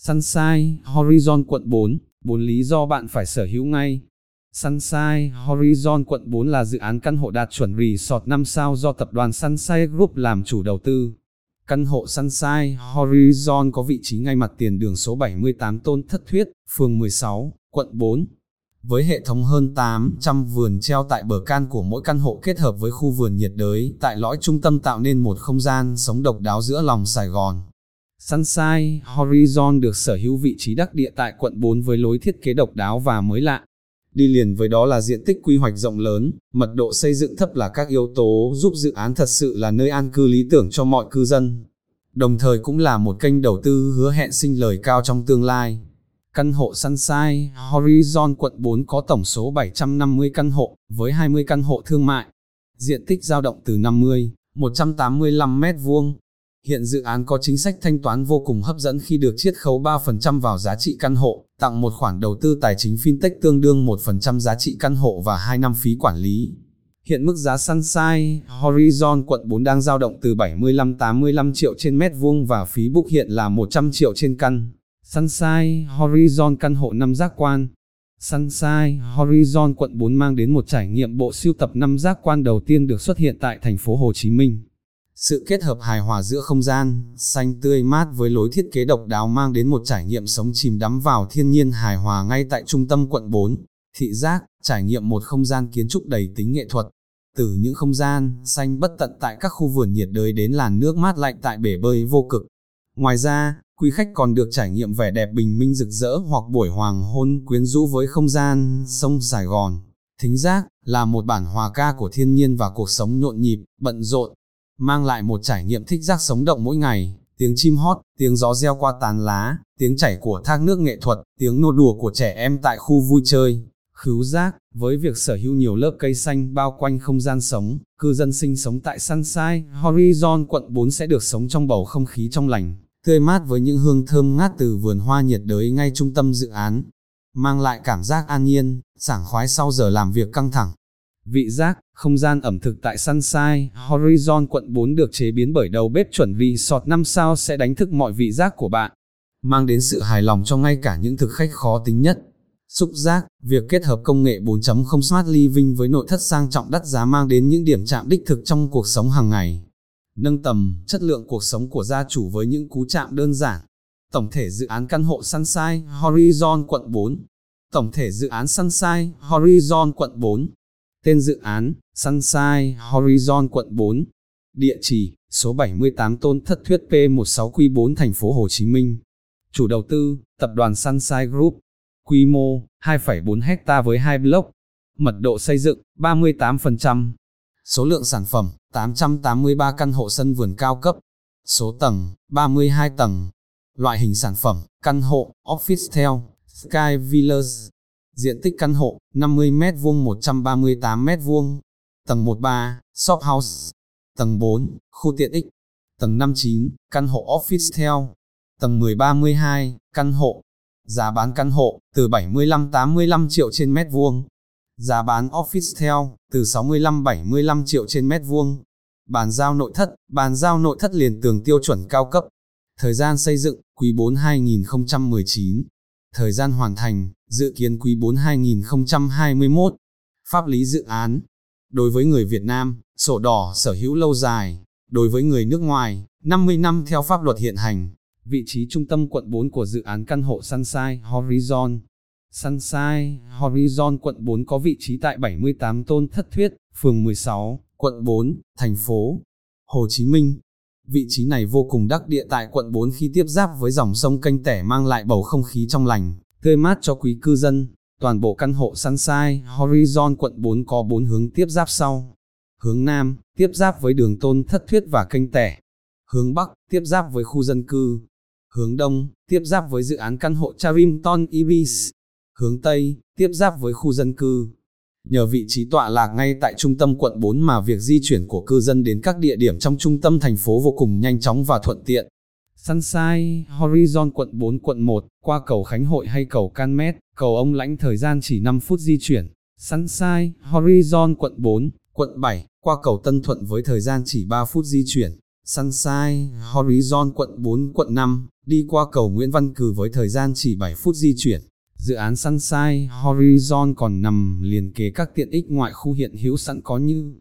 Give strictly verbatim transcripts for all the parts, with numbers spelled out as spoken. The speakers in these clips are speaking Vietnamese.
Sunshine Horizon quận bốn, bốn lý do bạn phải sở hữu ngay. Sunshine Horizon quận bốn là dự án căn hộ đạt chuẩn resort năm sao do tập đoàn Sunshine Group làm chủ đầu tư. Căn hộ Sunshine Horizon có vị trí ngay mặt tiền đường số bảy mươi tám Tôn Thất Thuyết, phường mười sáu, quận bốn. Với hệ thống hơn tám trăm vườn treo tại bờ can của mỗi căn hộ kết hợp với khu vườn nhiệt đới tại lõi trung tâm tạo nên một không gian sống độc đáo giữa lòng Sài Gòn. Sunshine Horizon được sở hữu vị trí đắc địa tại quận bốn với lối thiết kế độc đáo và mới lạ. Đi liền với đó là diện tích quy hoạch rộng lớn, mật độ xây dựng thấp là các yếu tố giúp dự án thật sự là nơi an cư lý tưởng cho mọi cư dân. Đồng thời cũng là một kênh đầu tư hứa hẹn sinh lời cao trong tương lai. Căn hộ Sunshine Horizon quận bốn có tổng số bảy trăm năm mươi căn hộ, với hai mươi căn hộ thương mại. Diện tích dao động từ năm mươi đến một trăm tám mươi lăm mét vuông. Hiện dự án có chính sách thanh toán vô cùng hấp dẫn khi được chiết khấu ba phần trăm vào giá trị căn hộ, tặng một khoản đầu tư tài chính fintech tương đương một phần trăm giá trị căn hộ và hai năm phí quản lý. Hiện mức giá Sunshine Horizon quận bốn đang dao động từ bảy mươi lăm đến tám mươi lăm triệu trên mét vuông và phí book hiện là một trăm triệu trên căn. Sunshine Horizon căn hộ năm giác quan. Sunshine Horizon quận bốn mang đến một trải nghiệm bộ sưu tập năm giác quan đầu tiên được xuất hiện tại thành phố Hồ Chí Minh. Sự kết hợp hài hòa giữa không gian xanh tươi mát với lối thiết kế độc đáo mang đến một trải nghiệm sống chìm đắm vào thiên nhiên hài hòa ngay tại trung tâm quận bốn. Thị giác, trải nghiệm một không gian kiến trúc đầy tính nghệ thuật. Từ những không gian xanh bất tận tại các khu vườn nhiệt đới đến làn nước mát lạnh tại bể bơi vô cực. Ngoài ra, quý khách còn được trải nghiệm vẻ đẹp bình minh rực rỡ hoặc buổi hoàng hôn quyến rũ với không gian sông Sài Gòn. Thính giác là một bản hòa ca của thiên nhiên và cuộc sống nhộn nhịp, bận rộn, mang lại một trải nghiệm thích giác sống động mỗi ngày. Tiếng chim hót, tiếng gió reo qua tán lá, tiếng chảy của thác nước nghệ thuật, tiếng nô đùa của trẻ em tại khu vui chơi. Khứu giác, với việc sở hữu nhiều lớp cây xanh bao quanh không gian sống, cư dân sinh sống tại Sunshine Horizon quận bốn sẽ được sống trong bầu không khí trong lành, tươi mát với những hương thơm ngát từ vườn hoa nhiệt đới ngay trung tâm dự án, mang lại cảm giác an nhiên, sảng khoái sau giờ làm việc căng thẳng. Vị giác, không gian ẩm thực tại Sunshine Horizon quận bốn được chế biến bởi đầu bếp chuẩn resort năm sao sẽ đánh thức mọi vị giác của bạn, mang đến sự hài lòng cho ngay cả những thực khách khó tính nhất. Xúc giác, việc kết hợp công nghệ bốn chấm không Smart Living với nội thất sang trọng đắt giá mang đến những điểm chạm đích thực trong cuộc sống hàng ngày, nâng tầm chất lượng cuộc sống của gia chủ với những cú chạm đơn giản. Tổng thể dự án căn hộ Sunshine Horizon quận bốn. Tổng thể dự án Sunshine Horizon quận bốn. Tên dự án, Sunshine Horizon quận bốn. Địa chỉ, số bảy mươi tám Tôn Thất Thuyết P mười sáu Q bốn thành phố Hồ Chí Minh. Chủ đầu tư, tập đoàn Sunshine Group. Quy mô, hai phẩy bốn héc ta với hai block. Mật độ xây dựng, ba mươi tám phần trăm. Số lượng sản phẩm, tám trăm tám mươi ba căn hộ sân vườn cao cấp. Số tầng, ba mươi hai tầng. Loại hình sản phẩm, căn hộ, office theo, Sky Villas. Diện tích căn hộ, năm mươi mét vuông đến một trăm ba mươi tám mét vuông. Tầng một ba, shop house. Tầng bốn, khu tiện ích. Tầng năm chín, căn hộ office theo. Tầng mười ba mươi hai, căn hộ. Giá bán căn hộ, từ bảy mươi lăm đến tám mươi lăm triệu trên mét vuông. Giá bán office theo, từ sáu mươi lăm đến bảy mươi lăm triệu trên mét vuông. Bàn giao nội thất, bàn giao nội thất liền tường tiêu chuẩn cao cấp. Thời gian xây dựng, quý bốn hai nghìn không trăm mười chín. Thời gian hoàn thành, dự kiến quý bốn hai nghìn không trăm hai mươi mốt. Pháp lý dự án. Đối với người Việt Nam, sổ đỏ sở hữu lâu dài. Đối với người nước ngoài, năm mươi năm theo pháp luật hiện hành. Vị trí trung tâm quận bốn của dự án căn hộ Sunshine Horizon. Sunshine Horizon quận bốn có vị trí tại bảy mươi tám Tôn Thất Thuyết, phường mười sáu, quận bốn, thành phố Hồ Chí Minh. Vị trí này vô cùng đắc địa tại quận bốn khi tiếp giáp với dòng sông Kênh Tẻ, mang lại bầu không khí trong lành, tươi mát cho quý cư dân. Toàn bộ căn hộ Sunshine Horizon quận bốn có bốn hướng tiếp giáp sau. Hướng Nam, tiếp giáp với đường Tôn Thất Thuyết và Kênh Tẻ. Hướng Bắc, tiếp giáp với khu dân cư. Hướng Đông, tiếp giáp với dự án căn hộ Charrington Ibis. Hướng Tây, tiếp giáp với khu dân cư. Nhờ vị trí tọa lạc ngay tại trung tâm quận bốn mà việc di chuyển của cư dân đến các địa điểm trong trung tâm thành phố vô cùng nhanh chóng và thuận tiện. Sunshine Horizon quận bốn, quận một, qua cầu Khánh Hội hay cầu Can Mét, cầu Ông Lãnh thời gian chỉ năm phút di chuyển. Sunshine Horizon quận bốn, quận bảy, qua cầu Tân Thuận với thời gian chỉ ba phút di chuyển. Sunshine, Horizon quận bốn, quận năm, đi qua cầu Nguyễn Văn Cừ với thời gian chỉ bảy phút di chuyển. Dự án Sunshine, Horizon còn nằm liền kề các tiện ích ngoại khu hiện hữu sẵn có như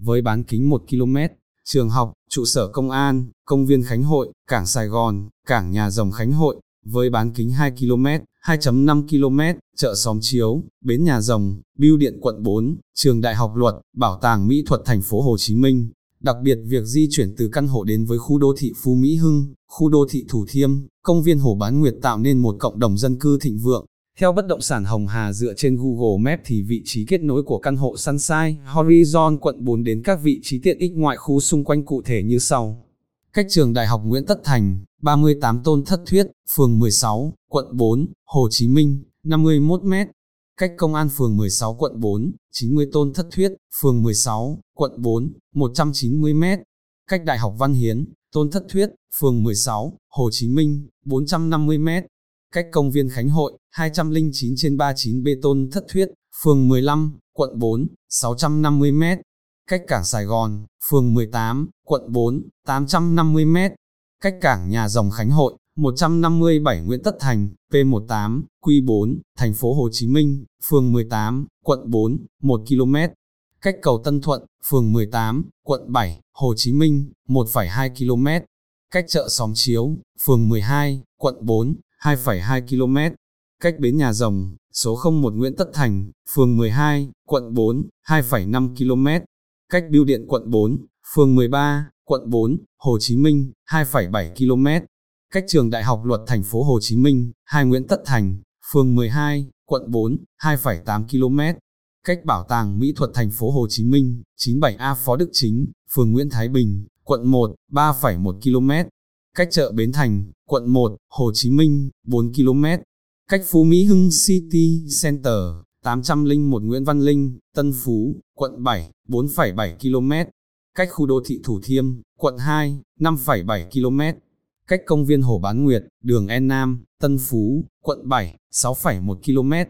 với bán kính một ki lô mét, trường học, trụ sở công an, công viên Khánh Hội, cảng Sài Gòn, cảng Nhà Rồng Khánh Hội, với bán kính hai ki lô mét, hai phẩy năm ki lô mét, chợ Xóm Chiếu, bến Nhà Rồng, bưu điện quận bốn, trường Đại học Luật, Bảo tàng Mỹ thuật thành phố Hồ Chí Minh. Đặc biệt việc di chuyển từ căn hộ đến với khu đô thị Phú Mỹ Hưng, khu đô thị Thủ Thiêm, công viên Hồ Bán Nguyệt tạo nên một cộng đồng dân cư thịnh vượng. Theo Bất động sản Hồng Hà dựa trên Google Maps thì vị trí kết nối của căn hộ Sunshine Horizon quận bốn đến các vị trí tiện ích ngoại khu xung quanh cụ thể như sau. Cách trường Đại học Nguyễn Tất Thành, ba mươi tám Tôn Thất Thuyết, phường mười sáu, quận bốn, Hồ Chí Minh, năm mươi mốt mét. Cách công an phường mười sáu quận bốn, chín mươi Tôn Thất Thuyết, phường mười sáu, quận bốn, một trăm chín mươi mét. Cách Đại học Văn Hiến, Tôn Thất Thuyết, phường mười sáu, Hồ Chí Minh, bốn trăm năm mươi mét. Cách công viên Khánh Hội, hai trăm lẻ chín trên ba mươi chín B Tôn Thất Thuyết, phường mười lăm, quận bốn, sáu trăm năm mươi mét. Cách cảng Sài Gòn, phường mười tám, quận bốn, tám trăm năm mươi mét. Cách cảng Nhà Rồng Khánh Hội, một trăm năm mươi bảy Nguyễn Tất Thành, P mười tám, Q bốn, thành phố Hồ Chí Minh, phường mười tám, quận bốn, một ki lô mét. Cách cầu Tân Thuận, phường mười tám, quận bảy, Hồ Chí Minh, một phẩy hai ki lô mét. Cách chợ Xóm Chiếu, phường mười hai, quận bốn, hai phẩy hai ki lô mét. Cách bến Nhà Rồng, số không một Nguyễn Tất Thành, phường mười hai, quận bốn, hai phẩy năm ki lô mét. Cách bưu điện quận bốn, phường mười ba, quận bốn, Hồ Chí Minh, hai phẩy bảy ki lô mét. Cách trường Đại học Luật thành phố Hồ Chí Minh, hai Nguyễn Tất Thành, phường mười hai, quận bốn, hai phẩy tám ki lô mét. Cách Bảo tàng Mỹ thuật thành phố Hồ Chí Minh, chín mươi bảy A Phó Đức Chính, phường Nguyễn Thái Bình, quận một, ba phẩy một ki lô mét. Cách chợ Bến Thành, quận một, Hồ Chí Minh, bốn ki lô mét. Cách Phú Mỹ Hưng City Center, tám trăm lẻ một Nguyễn Văn Linh, Tân Phú, quận bảy, bốn phẩy bảy ki lô mét. Cách khu đô thị Thủ Thiêm, quận hai, năm phẩy bảy ki lô mét. Cách công viên Hồ Bán Nguyệt, đường En Nam, Tân Phú, quận bảy, sáu phẩy một ki lô mét.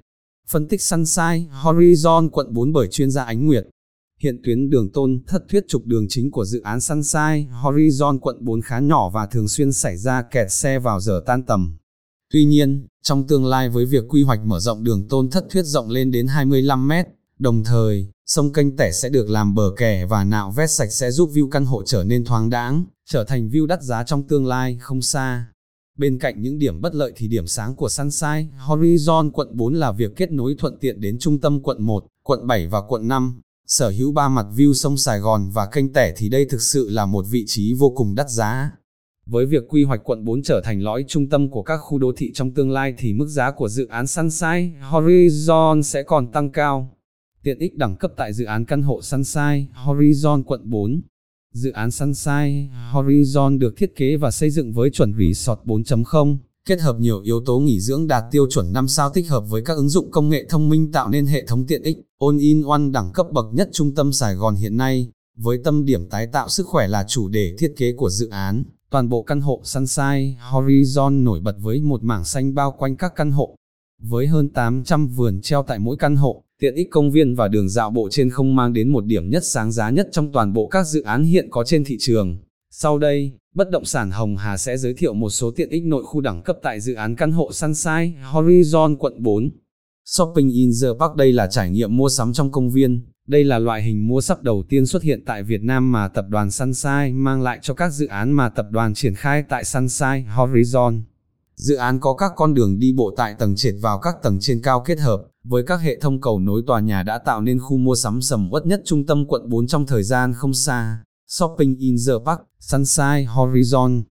Phân tích Sunshine Horizon quận bốn bởi chuyên gia Ánh Nguyệt. Hiện tuyến đường Tôn Thất Thuyết trục đường chính của dự án Sunshine Horizon quận bốn khá nhỏ và thường xuyên xảy ra kẹt xe vào giờ tan tầm. Tuy nhiên, trong tương lai với việc quy hoạch mở rộng đường Tôn Thất Thuyết rộng lên đến hai mươi lăm mét, đồng thời, sông Kênh Tẻ sẽ được làm bờ kè và nạo vét sạch sẽ giúp view căn hộ trở nên thoáng đãng, trở thành view đắt giá trong tương lai không xa. Bên cạnh những điểm bất lợi thì điểm sáng của Sunshine Horizon quận bốn là việc kết nối thuận tiện đến trung tâm quận một, quận bảy và quận năm. Sở hữu ba mặt view sông Sài Gòn và Kênh Tẻ thì đây thực sự là một vị trí vô cùng đắt giá. Với việc quy hoạch quận bốn trở thành lõi trung tâm của các khu đô thị trong tương lai thì mức giá của dự án Sunshine Horizon sẽ còn tăng cao. Tiện ích đẳng cấp tại dự án căn hộ Sunshine Horizon quận bốn. Dự án Sunshine Horizon được thiết kế và xây dựng với chuẩn Resort bốn chấm không, kết hợp nhiều yếu tố nghỉ dưỡng đạt tiêu chuẩn năm sao tích hợp với các ứng dụng công nghệ thông minh tạo nên hệ thống tiện ích all-in-one đẳng cấp bậc nhất trung tâm Sài Gòn hiện nay, với tâm điểm tái tạo sức khỏe là chủ đề thiết kế của dự án. Toàn bộ căn hộ Sunshine Horizon nổi bật với một mảng xanh bao quanh các căn hộ, với hơn tám trăm vườn treo tại mỗi căn hộ. Tiện ích công viên và đường dạo bộ trên không mang đến một điểm nhất sáng giá nhất trong toàn bộ các dự án hiện có trên thị trường. Sau đây, Bất động sản Hồng Hà sẽ giới thiệu một số tiện ích nội khu đẳng cấp tại dự án căn hộ Sunshine Horizon quận bốn. Shopping in the Park, đây là trải nghiệm mua sắm trong công viên. Đây là loại hình mua sắm đầu tiên xuất hiện tại Việt Nam mà tập đoàn Sunshine mang lại cho các dự án mà tập đoàn triển khai tại Sunshine Horizon. Dự án có các con đường đi bộ tại tầng trệt vào các tầng trên cao kết hợp với các hệ thống cầu nối tòa nhà đã tạo nên khu mua sắm sầm uất nhất trung tâm quận bốn trong thời gian không xa. Shopping in the Park, Sunshine Horizon.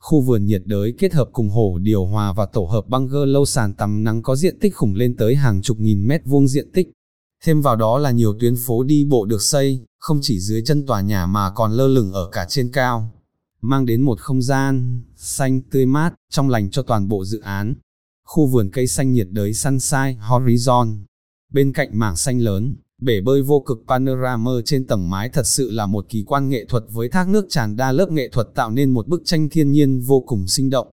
Khu vườn nhiệt đới kết hợp cùng hồ điều hòa và tổ hợp bungalow sàn tắm nắng có diện tích khủng lên tới hàng chục nghìn mét vuông diện tích. Thêm vào đó là nhiều tuyến phố đi bộ được xây, không chỉ dưới chân tòa nhà mà còn lơ lửng ở cả trên cao, mang đến một không gian xanh tươi mát, trong lành cho toàn bộ dự án. Khu vườn cây xanh nhiệt đới Sunshine Horizon. Bên cạnh mảng xanh lớn, bể bơi vô cực Panorama trên tầng mái thật sự là một kỳ quan nghệ thuật với thác nước tràn đa lớp nghệ thuật tạo nên một bức tranh thiên nhiên vô cùng sinh động,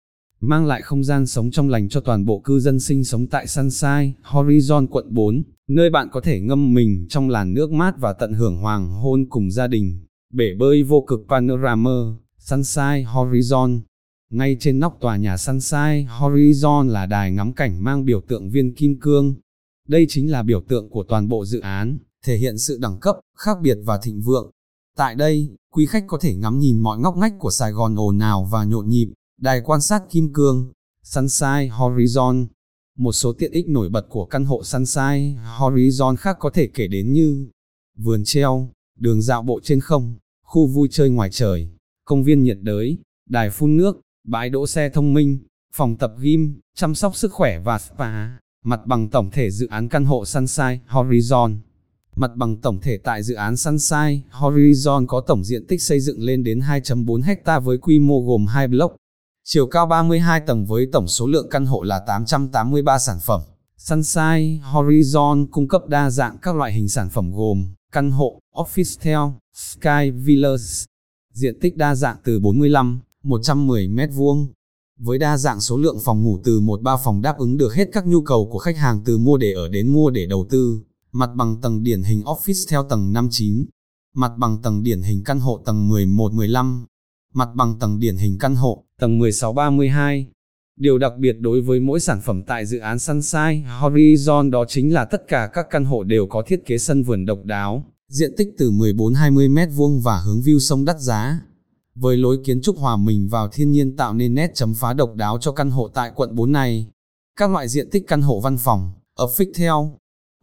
mang lại không gian sống trong lành cho toàn bộ cư dân sinh sống tại Sunshine Horizon quận bốn, nơi bạn có thể ngâm mình trong làn nước mát và tận hưởng hoàng hôn cùng gia đình. Bể bơi vô cực Panorama Sunshine Horizon. Ngay trên nóc tòa nhà Sunshine Horizon là đài ngắm cảnh mang biểu tượng viên kim cương. Đây chính là biểu tượng của toàn bộ dự án, thể hiện sự đẳng cấp, khác biệt và thịnh vượng. Tại đây, quý khách có thể ngắm nhìn mọi ngóc ngách của Sài Gòn ồn ào và nhộn nhịp. Đài quan sát kim cương, Sunshine Horizon. Một số tiện ích nổi bật của căn hộ Sunshine Horizon khác có thể kể đến như vườn treo, đường dạo bộ trên không, khu vui chơi ngoài trời, công viên nhiệt đới, đài phun nước, bãi đỗ xe thông minh, phòng tập gym, chăm sóc sức khỏe và spa. Mặt bằng tổng thể dự án căn hộ Sunshine Horizon. Mặt bằng tổng thể tại dự án Sunshine Horizon có tổng diện tích xây dựng lên đến hai phẩy bốn héc ta với quy mô gồm hai block, chiều cao ba mươi hai tầng với tổng số lượng căn hộ là tám trăm tám mươi ba sản phẩm. Sunshine Horizon cung cấp đa dạng các loại hình sản phẩm gồm căn hộ, officetel, sky villas, diện tích đa dạng từ bốn mươi lăm đến một trăm mười mét vuông. Với đa dạng số lượng phòng ngủ từ một đến ba phòng đáp ứng được hết các nhu cầu của khách hàng từ mua để ở đến mua để đầu tư. Mặt bằng tầng điển hình office theo tầng năm chín, mặt bằng tầng điển hình căn hộ tầng mười một đến mười lăm, mặt bằng tầng điển hình căn hộ tầng mười sáu đến ba mươi hai. Điều đặc biệt đối với mỗi sản phẩm tại dự án Sunshine Horizon đó chính là tất cả các căn hộ đều có thiết kế sân vườn độc đáo, diện tích từ mười bốn đến hai mươi mét vuông và hướng view sông đắt giá. Với lối kiến trúc hòa mình vào thiên nhiên tạo nên nét chấm phá độc đáo cho căn hộ tại quận bốn này. Các loại diện tích căn hộ văn phòng, officetel,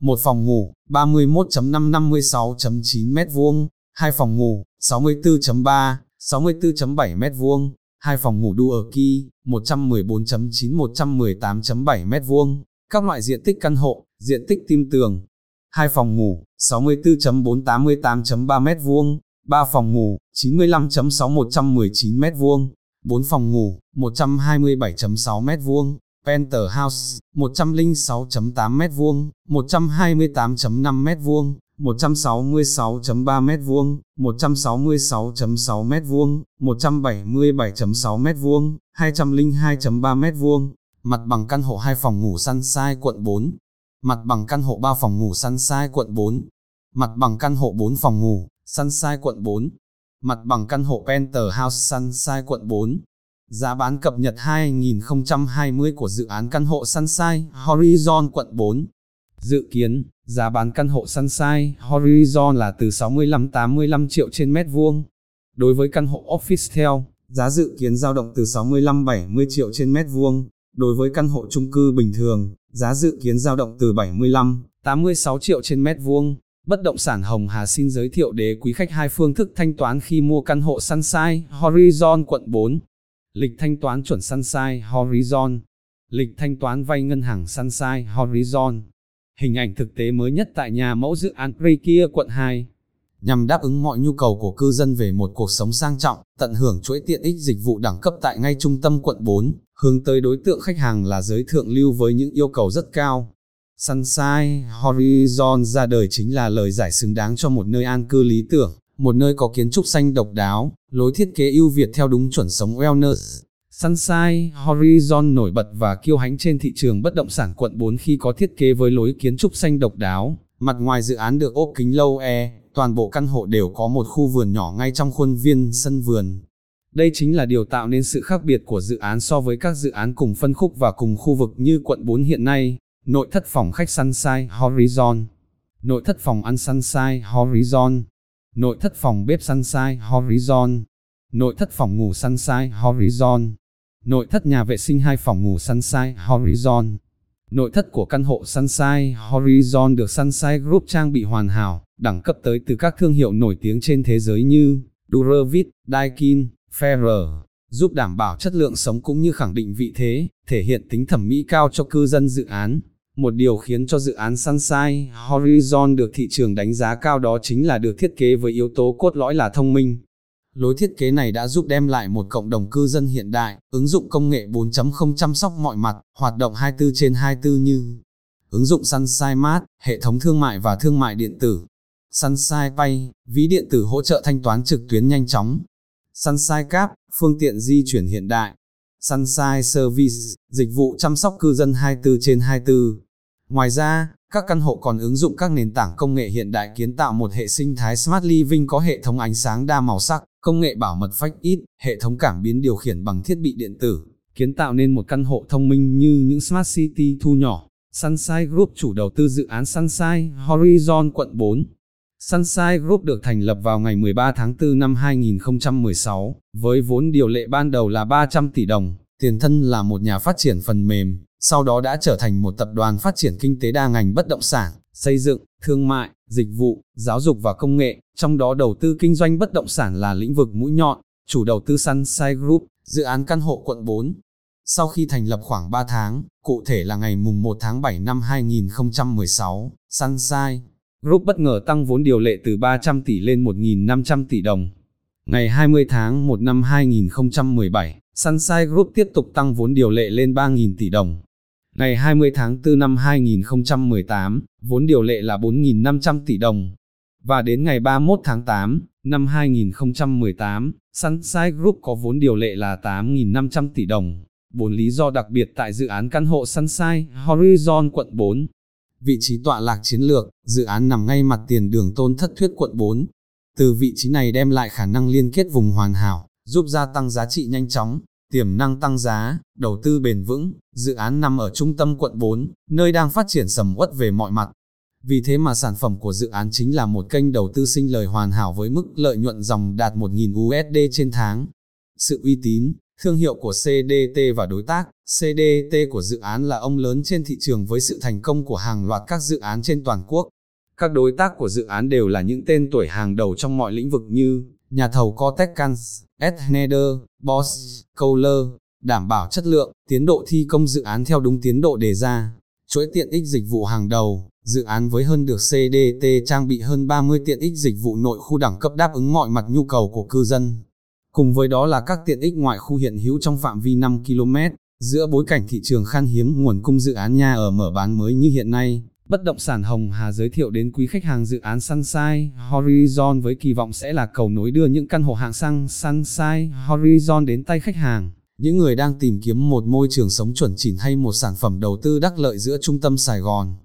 một phòng ngủ, ba mươi mốt phẩy năm đến năm mươi sáu phẩy chín mét vuông, hai phòng ngủ, sáu mươi tư phẩy ba đến sáu mươi tư phẩy bảy mét vuông, hai phòng ngủ dual key, một trăm mười bốn phẩy chín đến một trăm mười tám phẩy bảy mét vuông. Các loại diện tích căn hộ, diện tích tim tường, hai phòng ngủ, sáu mươi tư phẩy bốn đến tám mươi tám phẩy ba mét vuông, ba phòng ngủ, chín mươi lăm phẩy sáu đến một trăm mười chín mét vuông, bốn phòng ngủ, một trăm hai mươi bảy phẩy sáu mét vuông, penthouse, một trăm lẻ sáu phẩy tám mét vuông, một trăm hai mươi tám phẩy năm mét vuông, một trăm sáu mươi sáu phẩy ba mét vuông, một trăm sáu mươi sáu phẩy sáu mét vuông, một trăm bảy mươi bảy phẩy sáu mét vuông, hai trăm lẻ hai phẩy ba mét vuông. Mặt bằng căn hộ hai phòng ngủ Sunshine quận bốn, mặt bằng căn hộ ba phòng ngủ Sunshine quận bốn, mặt bằng căn hộ bốn phòng ngủ Sunshine quận bốn, mặt bằng căn hộ penthouse Sunshine quận bốn. Giá bán cập nhật hai nghìn không trăm hai mươi của dự án căn hộ Sunshine Horizon quận bốn. Dự kiến, giá bán căn hộ Sunshine Horizon là từ sáu mươi lăm đến tám mươi lăm triệu trên mét vuông. Đối với căn hộ officetel, giá dự kiến dao động từ sáu mươi lăm đến bảy mươi triệu trên mét vuông. Đối với căn hộ chung cư bình thường, giá dự kiến dao động từ bảy mươi lăm đến tám mươi sáu triệu trên mét vuông. Bất động sản Hồng Hà xin giới thiệu đến quý khách hai phương thức thanh toán khi mua căn hộ Sunshine Horizon quận bốn. Lịch thanh toán chuẩn Sunshine Horizon. Lịch thanh toán vay ngân hàng Sunshine Horizon. Hình ảnh thực tế mới nhất tại nhà mẫu dự án Prekia quận hai. Nhằm đáp ứng mọi nhu cầu của cư dân về một cuộc sống sang trọng, tận hưởng chuỗi tiện ích dịch vụ đẳng cấp tại ngay trung tâm quận bốn, hướng tới đối tượng khách hàng là giới thượng lưu với những yêu cầu rất cao. Sunshine Horizon ra đời chính là lời giải xứng đáng cho một nơi an cư lý tưởng, một nơi có kiến trúc xanh độc đáo, lối thiết kế ưu việt theo đúng chuẩn sống wellness. Sunshine Horizon nổi bật và kiêu hãnh trên thị trường bất động sản quận bốn khi có thiết kế với lối kiến trúc xanh độc đáo. Mặt ngoài dự án được ốp kính lâu e, toàn bộ căn hộ đều có một khu vườn nhỏ ngay trong khuôn viên sân vườn. Đây chính là điều tạo nên sự khác biệt của dự án so với các dự án cùng phân khúc và cùng khu vực như quận bốn hiện nay. Nội thất phòng khách Sunshine Horizon. Nội thất phòng ăn Sunshine Horizon. Nội thất phòng bếp Sunshine Horizon. Nội thất phòng ngủ Sunshine Horizon. Nội thất nhà vệ sinh hai phòng ngủ Sunshine Horizon. Nội thất của căn hộ Sunshine Horizon được Sunshine Group trang bị hoàn hảo, đẳng cấp tới từ các thương hiệu nổi tiếng trên thế giới như Duravit, Daikin, Ferrer, giúp đảm bảo chất lượng sống cũng như khẳng định vị thế, thể hiện tính thẩm mỹ cao cho cư dân dự án. Một điều khiến cho dự án Sunshine Horizon được thị trường đánh giá cao đó chính là được thiết kế với yếu tố cốt lõi là thông minh. Lối thiết kế này đã giúp đem lại một cộng đồng cư dân hiện đại, ứng dụng công nghệ bốn chấm không chăm sóc mọi mặt, hoạt động hai mươi tư trên hai mươi tư như ứng dụng Sunshine Mart, hệ thống thương mại và thương mại điện tử, Sunshine Pay, ví điện tử hỗ trợ thanh toán trực tuyến nhanh chóng, Sunshine Cab, phương tiện di chuyển hiện đại, Sunshine Service, dịch vụ chăm sóc cư dân hai mươi tư trên hai mươi tư. Ngoài ra, Các căn hộ còn ứng dụng các nền tảng công nghệ hiện đại kiến tạo một hệ sinh thái Smart Living có hệ thống ánh sáng đa màu sắc, công nghệ bảo mật Fact-It, hệ thống cảm biến điều khiển bằng thiết bị điện tử, kiến tạo nên một căn hộ thông minh như những Smart City thu nhỏ. Sunshine Group chủ đầu tư dự án Sunshine Horizon quận bốn. Sunshine Group được thành lập vào ngày mười ba tháng tư năm hai nghìn không trăm mười sáu, với vốn điều lệ ban đầu là ba trăm tỷ đồng, tiền thân là một nhà phát triển phần mềm, sau đó đã trở thành một tập đoàn phát triển kinh tế đa ngành bất động sản, xây dựng, thương mại, dịch vụ, giáo dục và công nghệ, trong đó đầu tư kinh doanh bất động sản là lĩnh vực mũi nhọn. Chủ đầu tư Sunshine Group, dự án căn hộ quận bốn. Sau khi thành lập khoảng ba tháng, cụ thể là ngày mùng một tháng bảy năm hai nghìn không trăm mười sáu, Sunshine Group bất ngờ tăng vốn điều lệ từ ba trăm tỷ lên một nghìn năm trăm tỷ đồng. Ngày hai mươi tháng một năm hai nghìn không trăm mười bảy, Sunshine Group tiếp tục tăng vốn điều lệ lên ba nghìn tỷ đồng. Ngày hai mươi tháng tư năm hai nghìn không trăm mười tám, vốn điều lệ là bốn nghìn năm trăm tỷ đồng. Và đến ngày ba mươi mốt tháng tám năm hai nghìn không trăm mười tám, Sunshine Group có vốn điều lệ là tám nghìn năm trăm tỷ đồng. Bốn lý do đặc biệt tại dự án căn hộ Sunshine Horizon quận bốn. Vị trí tọa lạc chiến lược, dự án nằm ngay mặt tiền đường Tôn Thất Thuyết quận bốn. Từ vị trí này đem lại khả năng liên kết vùng hoàn hảo, giúp gia tăng giá trị nhanh chóng, tiềm năng tăng giá, đầu tư bền vững. Dự án nằm ở trung tâm quận bốn, nơi đang phát triển sầm uất về mọi mặt. Vì thế mà sản phẩm của dự án chính là một kênh đầu tư sinh lời hoàn hảo với mức lợi nhuận ròng đạt một nghìn đô la trên tháng. Sự uy tín, thương hiệu của xê đê tê và đối tác, xê đê tê của dự án là ông lớn trên thị trường với sự thành công của hàng loạt các dự án trên toàn quốc. Các đối tác của dự án đều là những tên tuổi hàng đầu trong mọi lĩnh vực như nhà thầu Cortex, Schneider, Bosch, Kohler, đảm bảo chất lượng, tiến độ thi công dự án theo đúng tiến độ đề ra. Chuỗi tiện ích dịch vụ hàng đầu, dự án với hơn được xê đê tê trang bị hơn ba mươi tiện ích dịch vụ nội khu đẳng cấp đáp ứng mọi mặt nhu cầu của cư dân. Cùng với đó là các tiện ích ngoại khu hiện hữu trong phạm vi năm ki lô mét, giữa bối cảnh thị trường khan hiếm nguồn cung dự án nhà ở mở bán mới như hiện nay. Bất động sản Hồng Hà giới thiệu đến quý khách hàng dự án Sunshine Horizon với kỳ vọng sẽ là cầu nối đưa những căn hộ hạng sang Sunshine Horizon đến tay khách hàng. Những người đang tìm kiếm một môi trường sống chuẩn chỉnh hay một sản phẩm đầu tư đắc lợi giữa trung tâm Sài Gòn.